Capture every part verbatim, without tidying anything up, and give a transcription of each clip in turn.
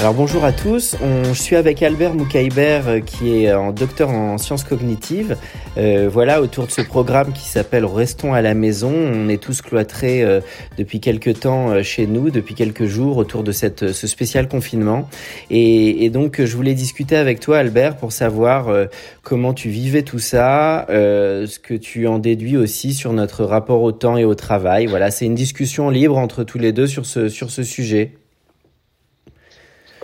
Alors bonjour à tous, on, je suis avec Albert Moukheiber qui est en docteur en sciences cognitives. Euh, voilà, autour de ce programme qui s'appelle Restons à la maison. On est tous cloîtrés euh, depuis quelques temps euh, chez nous, depuis quelques jours autour de cette ce spécial confinement. Et, et donc je voulais discuter avec toi Albert pour savoir euh, comment tu vivais tout ça, euh, ce que tu en déduis aussi sur notre rapport au temps et au travail. Voilà, c'est une discussion libre entre tous les deux sur ce sur ce sujet.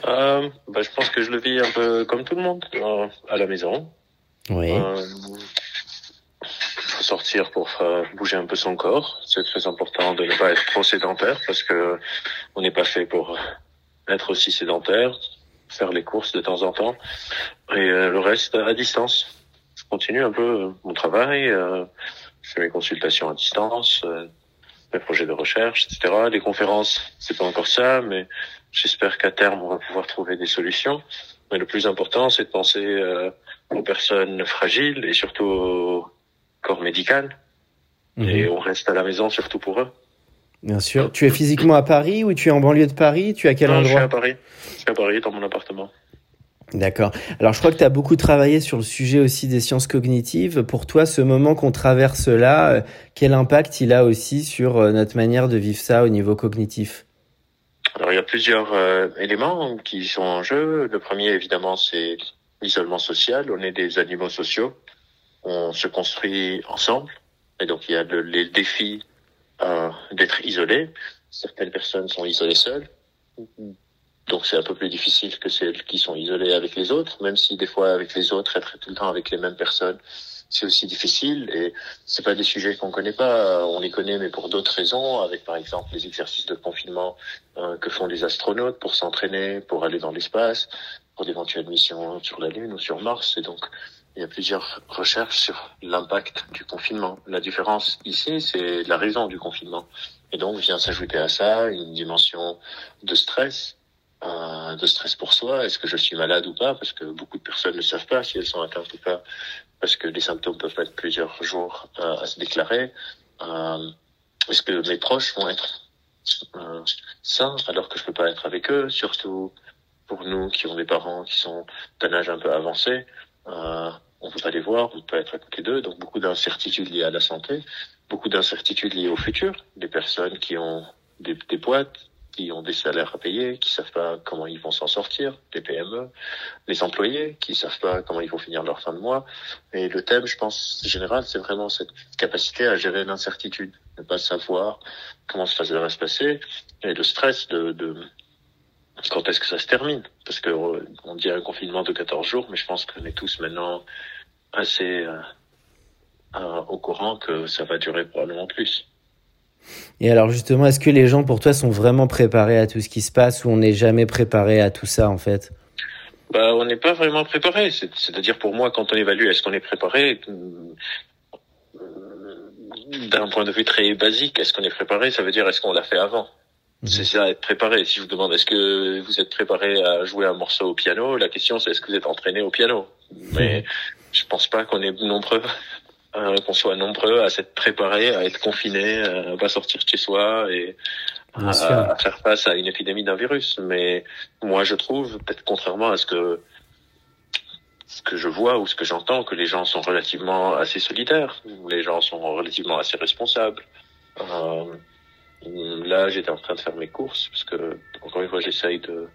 Euh, bah, je pense que je le vis un peu comme tout le monde, euh, à la maison. Oui. Euh, faut sortir pour euh, bouger un peu son corps. C'est très important de ne pas être trop sédentaire parce que on n'est pas fait pour être aussi sédentaire, faire les courses de temps en temps. Et euh, le reste à distance. Je continue un peu mon travail, euh, je fais mes consultations à distance, euh, mes projets de recherche, et cetera. Les conférences, c'est pas encore ça, mais j'espère qu'à terme, on va pouvoir trouver des solutions. Mais le plus important, c'est de penser euh, aux personnes fragiles et surtout au corps médical. Mmh. Et on reste à la maison, surtout pour eux. Bien sûr. Tu es physiquement à Paris ou tu es en banlieue de Paris? Tu es à quel non, endroit? Je suis à Paris. Je suis à Paris, dans mon appartement. D'accord. Alors, je crois que tu as beaucoup travaillé sur le sujet aussi des sciences cognitives. Pour toi, ce moment qu'on traverse là, quel impact il a aussi sur notre manière de vivre ça au niveau cognitif? Alors, il y a plusieurs euh, éléments qui sont en jeu. Le premier, évidemment, c'est l'isolement social. On est des animaux sociaux. On se construit ensemble. Et donc, il y a le, les défis euh, d'être isolé. Certaines personnes sont isolées seules. Donc, c'est un peu plus difficile que celles qui sont isolées avec les autres. Même si, des fois, avec les autres, être tout le temps avec les mêmes personnes, c'est aussi difficile. Et c'est pas des sujets qu'on connaît pas. On les connaît, mais pour d'autres raisons, avec par exemple les exercices de confinement euh, que font les astronautes pour s'entraîner, pour aller dans l'espace, pour d'éventuelles missions sur la Lune ou sur Mars. Et donc, il y a plusieurs recherches sur l'impact du confinement. La différence ici, c'est la raison du confinement. Et donc, vient s'ajouter à ça une dimension de stress, euh, de stress pour soi. Est-ce que je suis malade ou pas? Parce que beaucoup de personnes ne savent pas si elles sont atteintes ou pas, parce que les symptômes peuvent mettre plusieurs jours euh, à se déclarer. Euh, est-ce que mes proches vont être euh, sains alors que je peux pas être avec eux, surtout pour nous qui ont des parents qui sont d'un âge un peu avancé, euh, on peut pas les voir, on peut pas être à côté d'eux, donc beaucoup d'incertitudes liées à la santé, beaucoup d'incertitudes liées au futur, des personnes qui ont des, des boîtes, qui ont des salaires à payer, qui savent pas comment ils vont s'en sortir, les P M E, les employés, qui savent pas comment ils vont finir leur fin de mois. Et le thème, je pense, général, c'est vraiment cette capacité à gérer l'incertitude, ne pas savoir comment ça va se passer, et le stress de, de quand est-ce que ça se termine. Parce que on dit un confinement de quatorze jours, mais je pense qu'on est tous maintenant assez euh, euh, au courant que ça va durer probablement plus. Et alors justement, est-ce que les gens pour toi sont vraiment préparés à tout ce qui se passe ou on n'est jamais préparé à tout ça en fait? Bah, on n'est pas vraiment préparé. C'est, c'est-à-dire pour moi, quand on évalue, est-ce qu'on est préparé d'un point de vue très basique? Est-ce qu'on est préparé? Ça veut dire est-ce qu'on l'a fait avant? Mmh. C'est ça, être préparé. Si je vous demande est-ce que vous êtes préparé à jouer un morceau au piano, la question c'est est-ce que vous êtes entraîné au piano? Mais mmh. je pense pas qu'on est nombreux. Euh, qu'on soit nombreux à s'être préparés, à être confinés, à ne pas sortir de chez soi et à, à faire face à une épidémie d'un virus. Mais moi, je trouve, peut-être contrairement à ce que ce que je vois ou ce que j'entends, que les gens sont relativement assez solidaires, les gens sont relativement assez responsables. Euh, là, j'étais en train de faire mes courses parce que, encore une fois, j'essaye de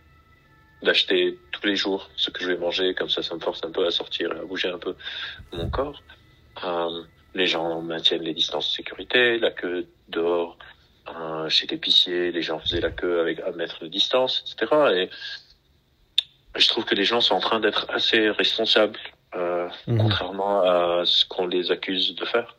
d'acheter tous les jours ce que je vais manger, comme ça, ça me force un peu à sortir, à bouger un peu mon corps. Euh, les gens maintiennent les distances de sécurité, la queue dehors, euh, chez l'épicier, les gens faisaient la queue avec un mètre de distance, et cetera. Et je trouve que les gens sont en train d'être assez responsables, euh, mmh. contrairement à ce qu'on les accuse de faire.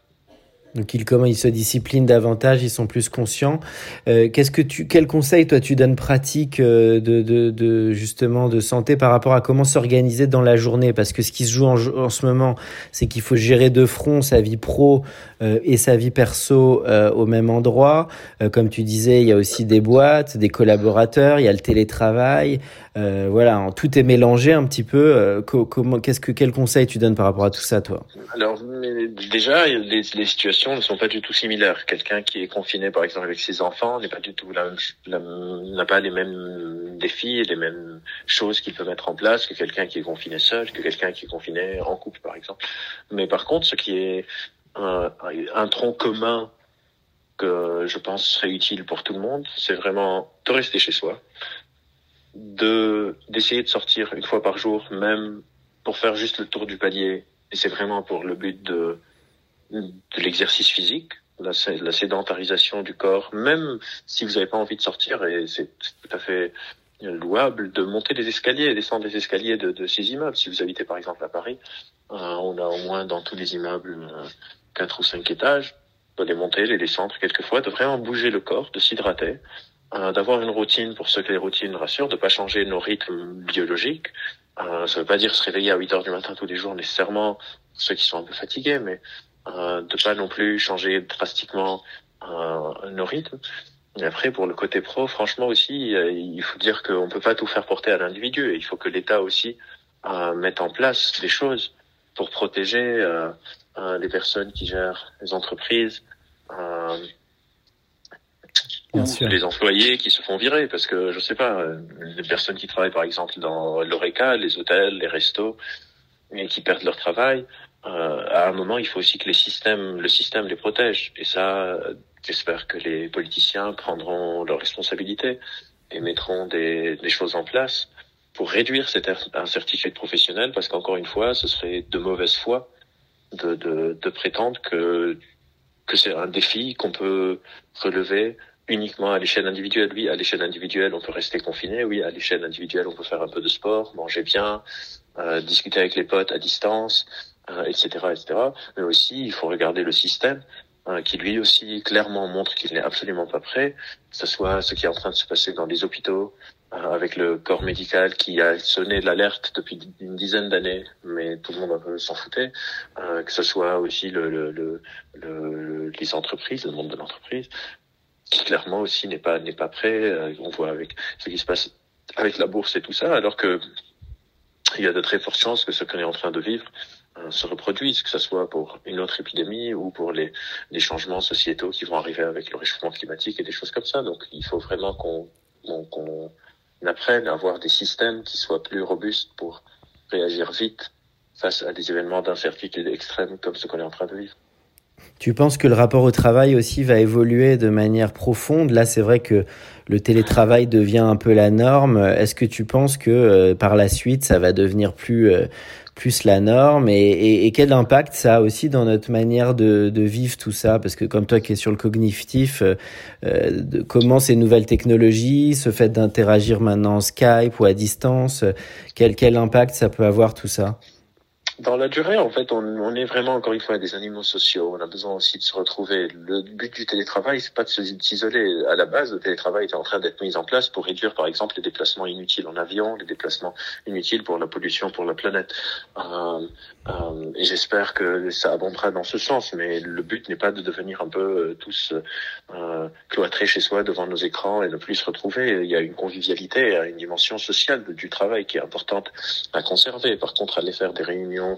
Donc ils, comment, ils se disciplinent davantage, ils sont plus conscients. Euh, qu'est-ce que tu, quel conseil toi tu donnes pratique de, de, de justement de santé par rapport à comment s'organiser dans la journée? Parce que ce qui se joue en, en ce moment, c'est qu'il faut gérer de front sa vie pro euh, et sa vie perso euh, au même endroit. Euh, comme tu disais, il y a aussi des boîtes, des collaborateurs, il y a le télétravail. Euh, voilà, tout est mélangé un petit peu. Euh, co- comment, qu'est-ce que quel conseil tu donnes par rapport à tout ça, toi? Alors déjà, les, les situations ne sont pas du tout similaires. Quelqu'un qui est confiné, par exemple, avec ses enfants, n'est pas du tout la, la, n'a pas les mêmes défis et les mêmes choses qu'il peut mettre en place que quelqu'un qui est confiné seul, que quelqu'un qui est confiné en couple, par exemple. Mais par contre, ce qui est un, un tronc commun que je pense serait utile pour tout le monde, c'est vraiment de rester chez soi, de, d'essayer de sortir une fois par jour, même pour faire juste le tour du palier. Et c'est vraiment pour le but de de l'exercice physique, la, la sédentarisation du corps, même si vous n'avez pas envie de sortir, et c'est tout à fait louable de monter des escaliers, descendre des escaliers de, de ces immeubles. Si vous habitez par exemple à Paris, euh, on a au moins dans tous les immeubles euh, quatre ou cinq étages, de les monter, les descendre quelquefois, de vraiment bouger le corps, de s'hydrater, euh, d'avoir une routine pour ceux que les routines rassurent, de pas changer nos rythmes biologiques. Euh, ça veut pas dire se réveiller à huit heures du matin tous les jours nécessairement, pour ceux qui sont un peu fatigués, mais Euh, de pas non plus changer drastiquement euh, nos rythmes. Et après, pour le côté pro, franchement aussi, euh, il faut dire qu'on peut pas tout faire porter à l'individu, et il faut que l'État aussi euh, mette en place des choses pour protéger euh, euh, les personnes qui gèrent les entreprises, euh, les employés qui se font virer, parce que je sais pas, les personnes qui travaillent par exemple dans l'Horeca, les hôtels, les restos, et qui perdent leur travail. Euh, à un moment, il faut aussi que les systèmes, le système les protège. Et ça, j'espère que les politiciens prendront leurs responsabilités et mettront des, des choses en place pour réduire cette incertitude professionnelle, parce qu'encore une fois, ce serait de mauvaise foi de, de, de prétendre que, que c'est un défi qu'on peut relever uniquement à l'échelle individuelle. Oui, à l'échelle individuelle, on peut rester confiné. Oui, à l'échelle individuelle, on peut faire un peu de sport, manger bien, euh, discuter avec les potes à distance, et cetera, et cetera Mais aussi, il faut regarder le système hein, qui lui aussi clairement montre qu'il n'est absolument pas prêt, que ce soit ce qui est en train de se passer dans les hôpitaux, euh, avec le corps médical qui a sonné l'alerte depuis une dizaine d'années, mais tout le monde un peu s'en foutait, euh, que ce soit aussi le, le, le, le, les entreprises, le monde de l'entreprise, qui clairement aussi n'est pas, n'est pas prêt. Euh, on voit avec ce qui se passe avec la bourse et tout ça, alors que il y a de très fortes chances que ce qu'on est en train de vivre se reproduisent, que ce soit pour une autre épidémie ou pour les, les changements sociétaux qui vont arriver avec le réchauffement climatique et des choses comme ça. Donc il faut vraiment qu'on, qu'on, qu'on apprenne à avoir des systèmes qui soient plus robustes pour réagir vite face à des événements d'incertitude extrême comme ce qu'on est en train de vivre. Tu penses que le rapport au travail aussi va évoluer de manière profonde? Là, c'est vrai que le télétravail devient un peu la norme. Est-ce que tu penses que euh, par la suite, ça va devenir plus, euh, plus la norme? Et, et, et quel impact ça a aussi dans notre manière de, de vivre tout ça? Parce que comme toi qui es sur le cognitif, euh, de, comment ces nouvelles technologies, ce fait d'interagir maintenant en Skype ou à distance, quel, quel impact ça peut avoir tout ça? Dans la durée, en fait, on, on est vraiment, encore une fois, des animaux sociaux. On a besoin aussi de se retrouver. Le but du télétravail, c'est pas de s'isoler. À la base, le télétravail était en train d'être mis en place pour réduire, par exemple, les déplacements inutiles en avion, les déplacements inutiles pour la pollution, pour la planète. Euh, euh, et j'espère que ça abondera dans ce sens. Mais le but n'est pas de devenir un peu euh, tous euh, cloîtrés chez soi devant nos écrans et ne plus se retrouver. Il y a une convivialité, une dimension sociale du travail qui est importante à conserver. Par contre, aller faire des réunions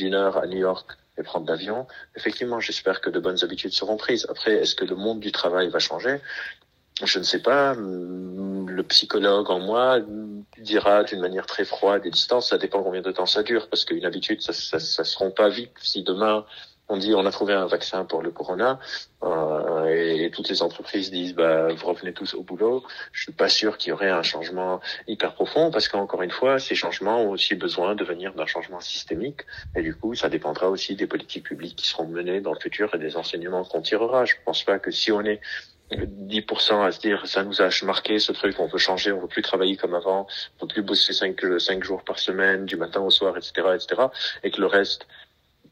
d'une heure à New York et prendre l'avion, effectivement, j'espère que de bonnes habitudes seront prises. Après, est-ce que le monde du travail va changer? Je ne sais pas. Le psychologue en moi dira d'une manière très froide et distante, ça dépend combien de temps ça dure, parce qu'une habitude, ça ne se rend pas vite. Si demain, on dit on a trouvé un vaccin pour le corona, euh, et, et toutes les entreprises disent bah vous revenez tous au boulot, je suis pas sûr qu'il y aurait un changement hyper profond, parce qu'encore une fois, ces changements ont aussi besoin de venir d'un changement systémique, et du coup ça dépendra aussi des politiques publiques qui seront menées dans le futur et des enseignements qu'on tirera. Je pense pas que si on est dix pour cent à se dire ça nous a marqué ce truc, on veut changer, on veut plus travailler comme avant, on veut plus bosser cinq cinq jours par semaine du matin au soir, etc., etc., et que le reste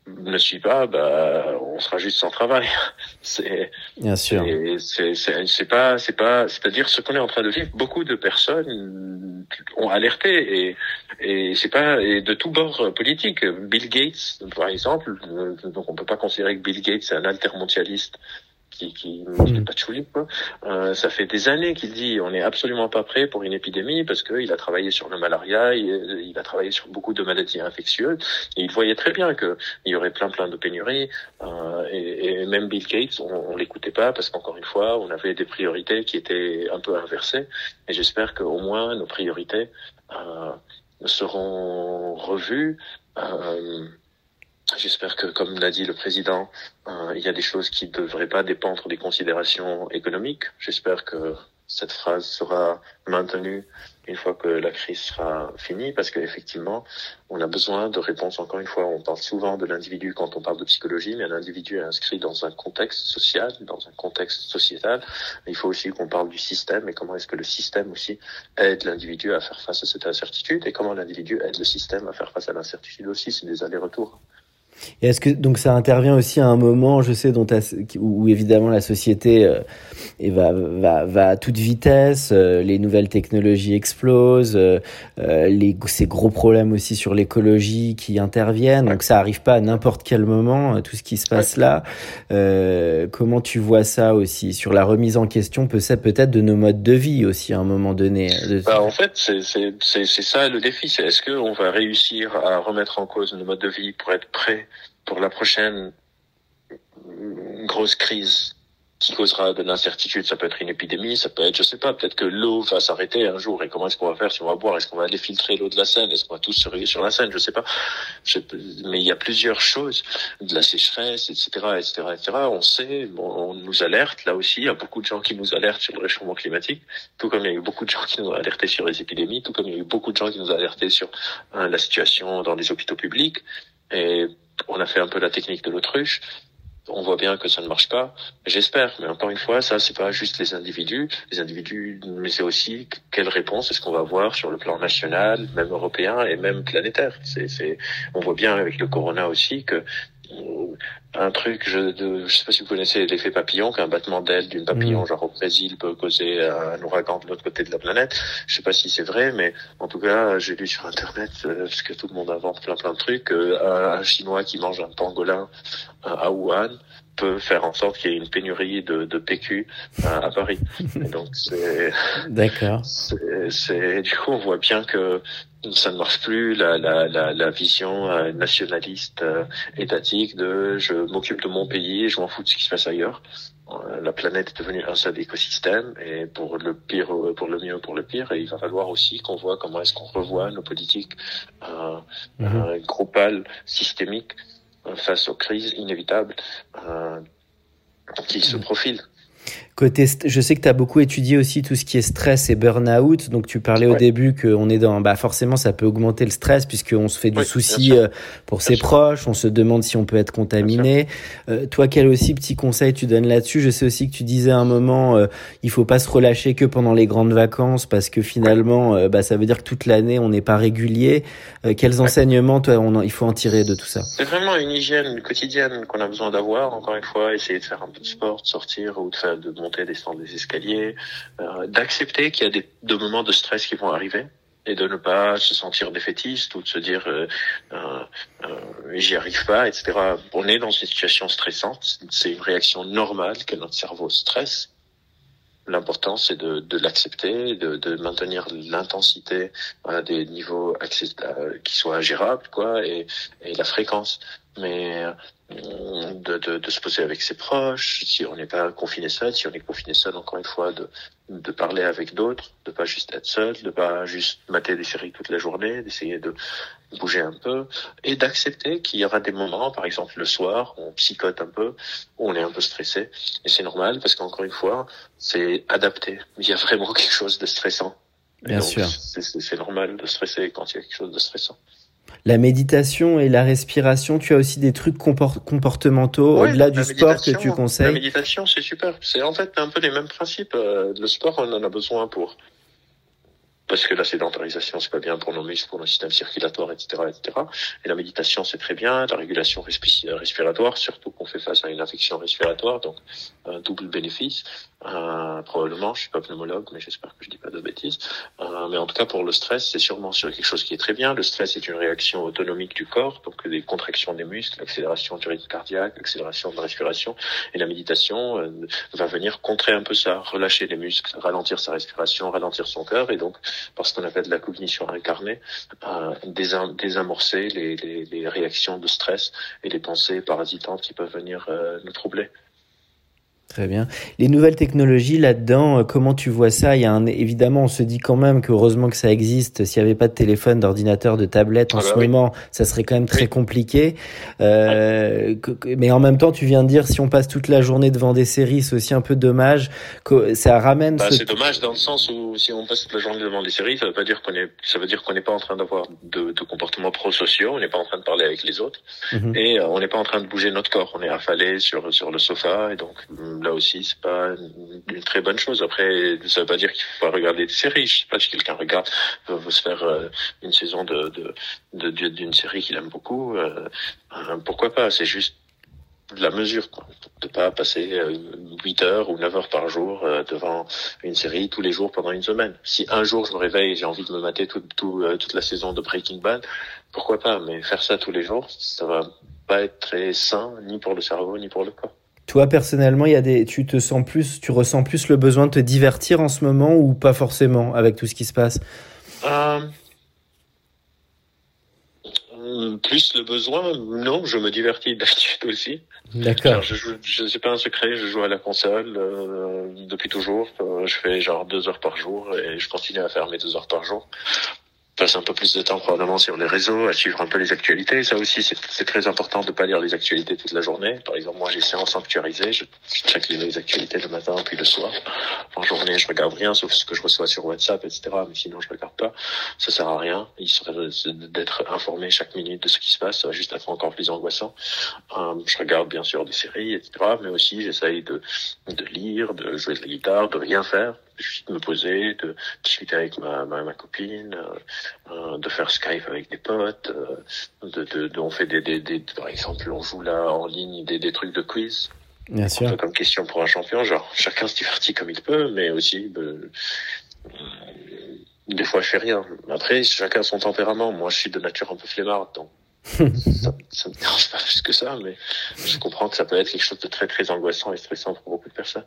ne le suis pas, bah, on sera juste sans travail. C'est, Bien sûr. C'est, c'est, c'est, c'est pas, c'est pas, c'est-à-dire ce qu'on est en train de vivre. Beaucoup de personnes ont alerté et, et c'est pas, et de tous bords politiques. Bill Gates, par exemple, donc on peut pas considérer que Bill Gates est un altermondialiste qui, qui, qui n'est pas de chouille, quoi. Euh, ça fait des années qu'il dit, on n'est absolument pas prêt pour une épidémie parce que il a travaillé sur le malaria, il, il a travaillé sur beaucoup de maladies infectieuses et il voyait très bien que il y aurait plein, plein de pénuries, euh, et, et même Bill Gates, on, on l'écoutait pas parce qu'encore une fois, on avait des priorités qui étaient un peu inversées et j'espère qu'au moins nos priorités, euh, seront revues, euh, j'espère que, comme l'a dit le président, euh, il y a des choses qui ne devraient pas dépendre des considérations économiques. J'espère que cette phrase sera maintenue une fois que la crise sera finie, parce qu'effectivement, on a besoin de réponses. Encore une fois, on parle souvent de l'individu quand on parle de psychologie, mais l'individu est inscrit dans un contexte social, dans un contexte sociétal. Il faut aussi qu'on parle du système et comment est-ce que le système aussi aide l'individu à faire face à cette incertitude et comment l'individu aide le système à faire face à l'incertitude aussi. C'est des allers-retours. Et est-ce que donc ça intervient aussi à un moment, je sais, dont où, où évidemment la société euh, et va, va, va à toute vitesse, euh, les nouvelles technologies explosent, euh, les, ces gros problèmes aussi sur l'écologie qui interviennent, donc ça arrive pas à n'importe quel moment, tout ce qui se passe là. Euh, comment tu vois ça aussi sur la remise en question peut ça peut-être de nos modes de vie aussi à un moment donné de... bah, en fait, c'est, c'est, c'est, c'est ça le défi, c'est est-ce qu'on va réussir à remettre en cause nos modes de vie pour être prêt pour la prochaine grosse crise qui causera de l'incertitude. Ça peut être une épidémie, ça peut être, je sais pas, peut-être que l'eau va s'arrêter un jour, et comment est-ce qu'on va faire si on va boire? Est-ce qu'on va aller filtrer l'eau de la Seine? Est-ce qu'on va tous se ruer sur la Seine? Je sais pas. Je, mais il y a plusieurs choses, de la sécheresse, et cetera, et cetera, et cetera. On sait, on, on nous alerte, là aussi, il y a beaucoup de gens qui nous alertent sur le réchauffement climatique, tout comme il y a eu beaucoup de gens qui nous ont alertés sur les épidémies, tout comme il y a eu beaucoup de gens qui nous ont alertés sur hein, la situation dans les hôpitaux publics, et on a fait un peu la technique de l'autruche. On voit bien que ça ne marche pas. J'espère, mais encore une fois, ça, c'est pas juste les individus. Les individus, mais c'est aussi quelle réponse est-ce qu'on va avoir sur le plan national, même européen et même planétaire. C'est, c'est, on voit bien avec le corona aussi que, un truc, je, de, je sais pas si vous connaissez l'effet papillon, qu'un battement d'aile d'une papillon, mmh. genre au Brésil, peut causer un ouragan de l'autre côté de la planète. Je sais pas si c'est vrai, mais en tout cas, j'ai lu sur Internet, euh, parce que tout le monde invente plein plein de trucs, euh, un Chinois qui mange un pangolin euh, à Wuhan peut faire en sorte qu'il y ait une pénurie de, de P Q euh, à Paris. Et donc, c'est... D'accord. C'est, c'est, du coup, on voit bien que ça ne marche plus, la, la, la, la vision euh, nationaliste euh, étatique de je m'occupe de mon pays et je m'en fous de ce qui se passe ailleurs. Euh, la planète est devenue un seul écosystème et pour le pire, pour le mieux, pour le pire, et il va falloir aussi qu'on voit comment est-ce qu'on revoit nos politiques euh, mmh. euh, groupales, systémiques euh, face aux crises inévitables euh, qui mmh. se profilent. Côté, je sais que tu as beaucoup étudié aussi tout ce qui est stress et burn-out, donc tu parlais ouais. au début qu'on est dans, bah forcément ça peut augmenter le stress puisqu'on se fait du oui, souci pour bien ses sûr. proches, on se demande si on peut être contaminé. Euh, toi, quel aussi petit conseil tu donnes là-dessus? Je sais aussi que tu disais à un moment, euh, il faut pas se relâcher que pendant les grandes vacances parce que finalement, ouais. euh, bah ça veut dire que toute l'année on n'est pas régulier. Euh, quels ouais. enseignements, toi, on en, il faut en tirer de tout ça? C'est vraiment une hygiène quotidienne qu'on a besoin d'avoir. Encore une fois, essayer de faire un peu de sport, de sortir ou de faire de monter, descendre des escaliers, euh, d'accepter qu'il y a des, des moments de stress qui vont arriver et de ne pas se sentir défaitiste ou de se dire euh, euh, euh, j'y arrive pas, et cetera. On est dans une situation stressante, c'est une réaction normale que notre cerveau stresse. L'important, c'est de, de l'accepter, de, de maintenir l'intensité à des niveaux accessibles, qui soient gérables, quoi, et, et la fréquence. Mais de, de, de se poser avec ses proches, si on n'est pas confiné seul, si on est confiné seul, encore une fois, de, de parler avec d'autres, de pas juste être seul, de pas juste mater des séries toute la journée, d'essayer de bouger un peu, et d'accepter qu'il y aura des moments, par exemple le soir, on psychote un peu, on est un peu stressé, et c'est normal, parce qu'encore une fois, c'est adapté. Il y a vraiment quelque chose de stressant. Bien donc, sûr. C'est, c'est, c'est normal de stresser quand il y a quelque chose de stressant. La méditation et la respiration, tu as aussi des trucs compor- comportementaux ouais, au-delà du sport que tu conseilles. La méditation, c'est super. C'est en fait un peu les mêmes principes. Le sport, on en a besoin pour parce que la sédentarisation, c'est pas bien pour nos muscles, pour notre système circulatoire, et cetera, et cetera. Et la méditation, c'est très bien, la régulation respiratoire, surtout qu'on fait face à une infection respiratoire, donc un double bénéfice. Euh, probablement, je suis pas pneumologue, mais j'espère que je dis pas de bêtises. Euh, mais en tout cas, pour le stress, c'est sûrement sur quelque chose qui est très bien. Le stress est une réaction autonomique du corps, donc des contractions des muscles, accélération du rythme cardiaque, accélération de la respiration. Et la méditation euh, va venir contrer un peu ça, relâcher les muscles, ralentir sa respiration, ralentir son cœur, et donc, par ce qu'on appelle de la cognition incarnée, euh, désin- désamorcer les, les, les réactions de stress et les pensées parasitantes qui peuvent venir euh, nous troubler. Très bien. Les nouvelles technologies là-dedans, comment tu vois ça? Il y a un, évidemment, on se dit quand même qu'heureusement que ça existe. S'il n'y avait pas de téléphone, d'ordinateur, de tablette en ah bah ce oui. moment, ça serait quand même très oui. compliqué. Euh, oui. Mais en même temps, tu viens de dire, si on passe toute la journée devant des séries, c'est aussi un peu dommage. Que ça ramène. Bah, ce... C'est dommage dans le sens où si on passe toute la journée devant des séries, ça veut pas dire qu'on est, ça veut dire qu'on n'est pas en train d'avoir de, de comportements prosociaux, on n'est pas en train de parler avec les autres, mm-hmm. et euh, on n'est pas en train de bouger notre corps. On est affalé sur sur le sofa et donc. Là aussi, c'est pas une très bonne chose. Après, ça veut pas dire qu'il faut pas regarder des séries. Je sais pas si quelqu'un regarde, veut se faire une saison de, de, de, de d'une série qu'il aime beaucoup. Euh, pourquoi pas? C'est juste de la mesure, quoi. De pas passer huit heures ou neuf heures par jour devant une série tous les jours pendant une semaine. Si un jour je me réveille et j'ai envie de me mater tout, tout, toute la saison de Breaking Bad, pourquoi pas? Mais faire ça tous les jours, ça va pas être très sain, ni pour le cerveau, ni pour le corps. Toi, personnellement, il y a des, tu te sens plus, tu ressens plus le besoin de te divertir en ce moment ou pas forcément avec tout ce qui se passe? Euh... Plus le besoin, non, je me divertis d'habitude aussi. D'accord. Je, je, je, c'est pas un secret, je joue à la console euh, depuis toujours. Euh, je fais genre deux heures par jour et je continue à faire mes deux heures par jour. Passe un peu plus de temps probablement sur les réseaux, à suivre un peu les actualités. Ça aussi, c'est, c'est très important de pas lire les actualités toute la journée. Par exemple, moi, j'ai séance sanctuarisée. Je check les actualités le matin, puis le soir. En journée, je regarde rien, sauf ce que je reçois sur WhatsApp, et cetera. Mais sinon, je regarde pas. Ça sert à rien. Il serait d'être informé chaque minute de ce qui se passe. Ça va juste être encore plus angoissant. Euh, je regarde, bien sûr, des séries, et cetera. Mais aussi, j'essaye de, de lire, de jouer de la guitare, de rien faire. Juste de me poser, de discuter avec ma ma, ma copine, euh, de faire Skype avec des potes, euh, de, de, de on fait des, des des par exemple on joue là en ligne des des trucs de quiz. Bien sûr. Un peu comme question pour un champion, genre chacun se divertit comme il peut, mais aussi bah, des fois je fais rien. Après chacun son tempérament. Moi je suis de nature un peu flemmarde, donc. ça, ça me dérange pas plus que ça, mais je comprends que ça peut être quelque chose de très très angoissant et stressant pour beaucoup de personnes.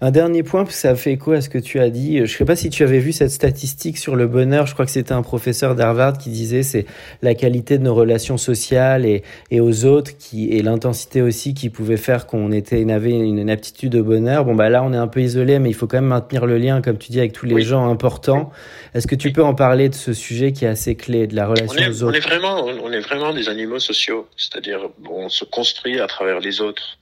Un dernier point, parce que ça fait écho à ce que tu as dit. Je sais pas si tu avais vu cette statistique sur le bonheur. Je crois que c'était un professeur d'Harvard qui disait c'est la qualité de nos relations sociales et, et aux autres qui, et l'intensité aussi qui pouvait faire qu'on était, avait une, une aptitude au bonheur. Bon, bah là, on est un peu isolé, mais il faut quand même maintenir le lien, comme tu dis, avec tous les oui. gens importants. Est-ce que tu oui. peux en parler de ce sujet qui est assez clé, de la relation est, aux autres? On est vraiment, on est vraiment des animaux sociaux, c'est-à-dire on se construit à travers les autres.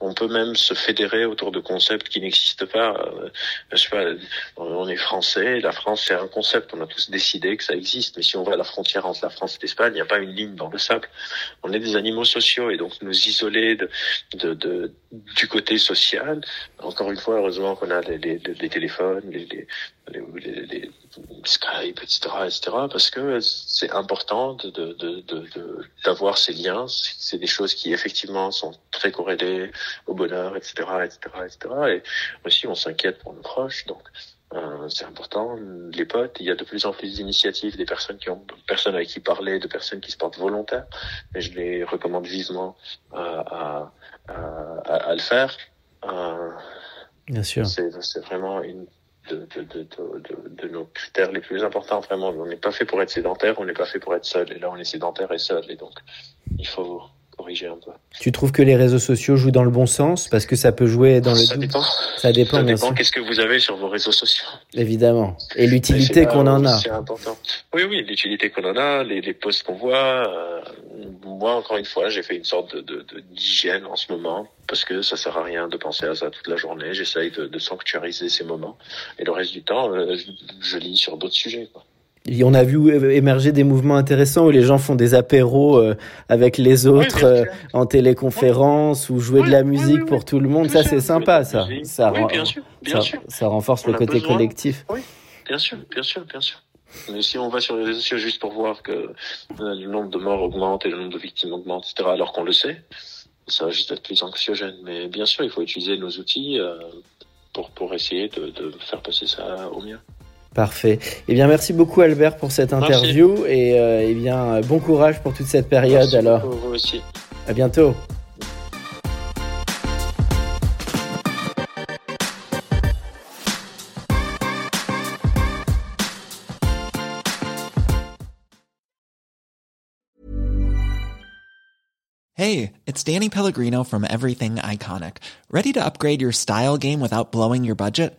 On peut même se fédérer autour de concepts qui n'existent pas. Je sais pas, on est français, la France c'est un concept, on a tous décidé que ça existe, mais si on va à la frontière entre la France et l'Espagne, il n'y a pas une ligne dans le sable. On est des animaux sociaux et donc nous isoler de, de, de, du côté social, encore une fois, heureusement qu'on a les, les, les téléphones, les, les, les, les Skype, et cetera, et cetera, parce que c'est important de, de, de, de, de, d'avoir ces liens. C'est, c'est des choses qui, effectivement, sont très corrélées au bonheur, et cetera, et cetera, et cetera. Et aussi, on s'inquiète pour nos proches, donc euh, c'est important. Les potes, il y a de plus en plus d'initiatives, des personnes qui ont, de personnes avec qui parler, de personnes qui se portent volontaires. Et je les recommande vivement euh, à, à, à, à le faire. Euh, Bien sûr. C'est, c'est vraiment une... De, de, de, de, de nos critères les plus importants, vraiment. On n'est pas fait pour être sédentaire, on n'est pas fait pour être seul. Et là, on est sédentaire et seul. Et donc, il faut corriger un peu. Tu trouves que les réseaux sociaux jouent dans le bon sens? Parce que ça peut jouer dans ça le doute. Dépend. Ça dépend. Ça dépend. Qu'est-ce que vous avez sur vos réseaux sociaux? Évidemment. Et l'utilité qu'on en a. C'est important. Oui, oui, l'utilité qu'on en a, les, les posts qu'on voit. Euh, moi, encore une fois, j'ai fait une sorte de, de, de, d'hygiène en ce moment. Parce que ça sert à rien de penser à ça toute la journée. J'essaye de, de sanctuariser ces moments. Et le reste du temps, euh, je, je lis sur d'autres sujets, quoi. Et on a vu émerger des mouvements intéressants où les gens font des apéros euh, avec les autres oui, euh, en téléconférence oui. ou jouer oui, de la musique oui, oui, oui. pour tout le monde. Bien ça, sûr, c'est sympa, ça. Ça, oui, bien sûr, bien ça, sûr. Ça renforce on le côté besoin. Collectif. Oui. Bien sûr, bien sûr, bien sûr. Mais si on va sur les réseaux sociaux juste pour voir que euh, le nombre de morts augmente et le nombre de victimes augmente, et cetera, alors qu'on le sait, ça va juste être plus anxiogène. Mais bien sûr, il faut utiliser nos outils euh, pour, pour essayer de, de faire passer ça au mieux. Parfait. Eh bien, merci beaucoup Albert pour cette interview. Merci. Et euh, eh bien, bon courage pour toute cette période. Merci alors. Pour vous aussi. À bientôt. Hey, it's Danny Pellegrino from Everything Iconic. Ready to upgrade your style game without blowing your budget?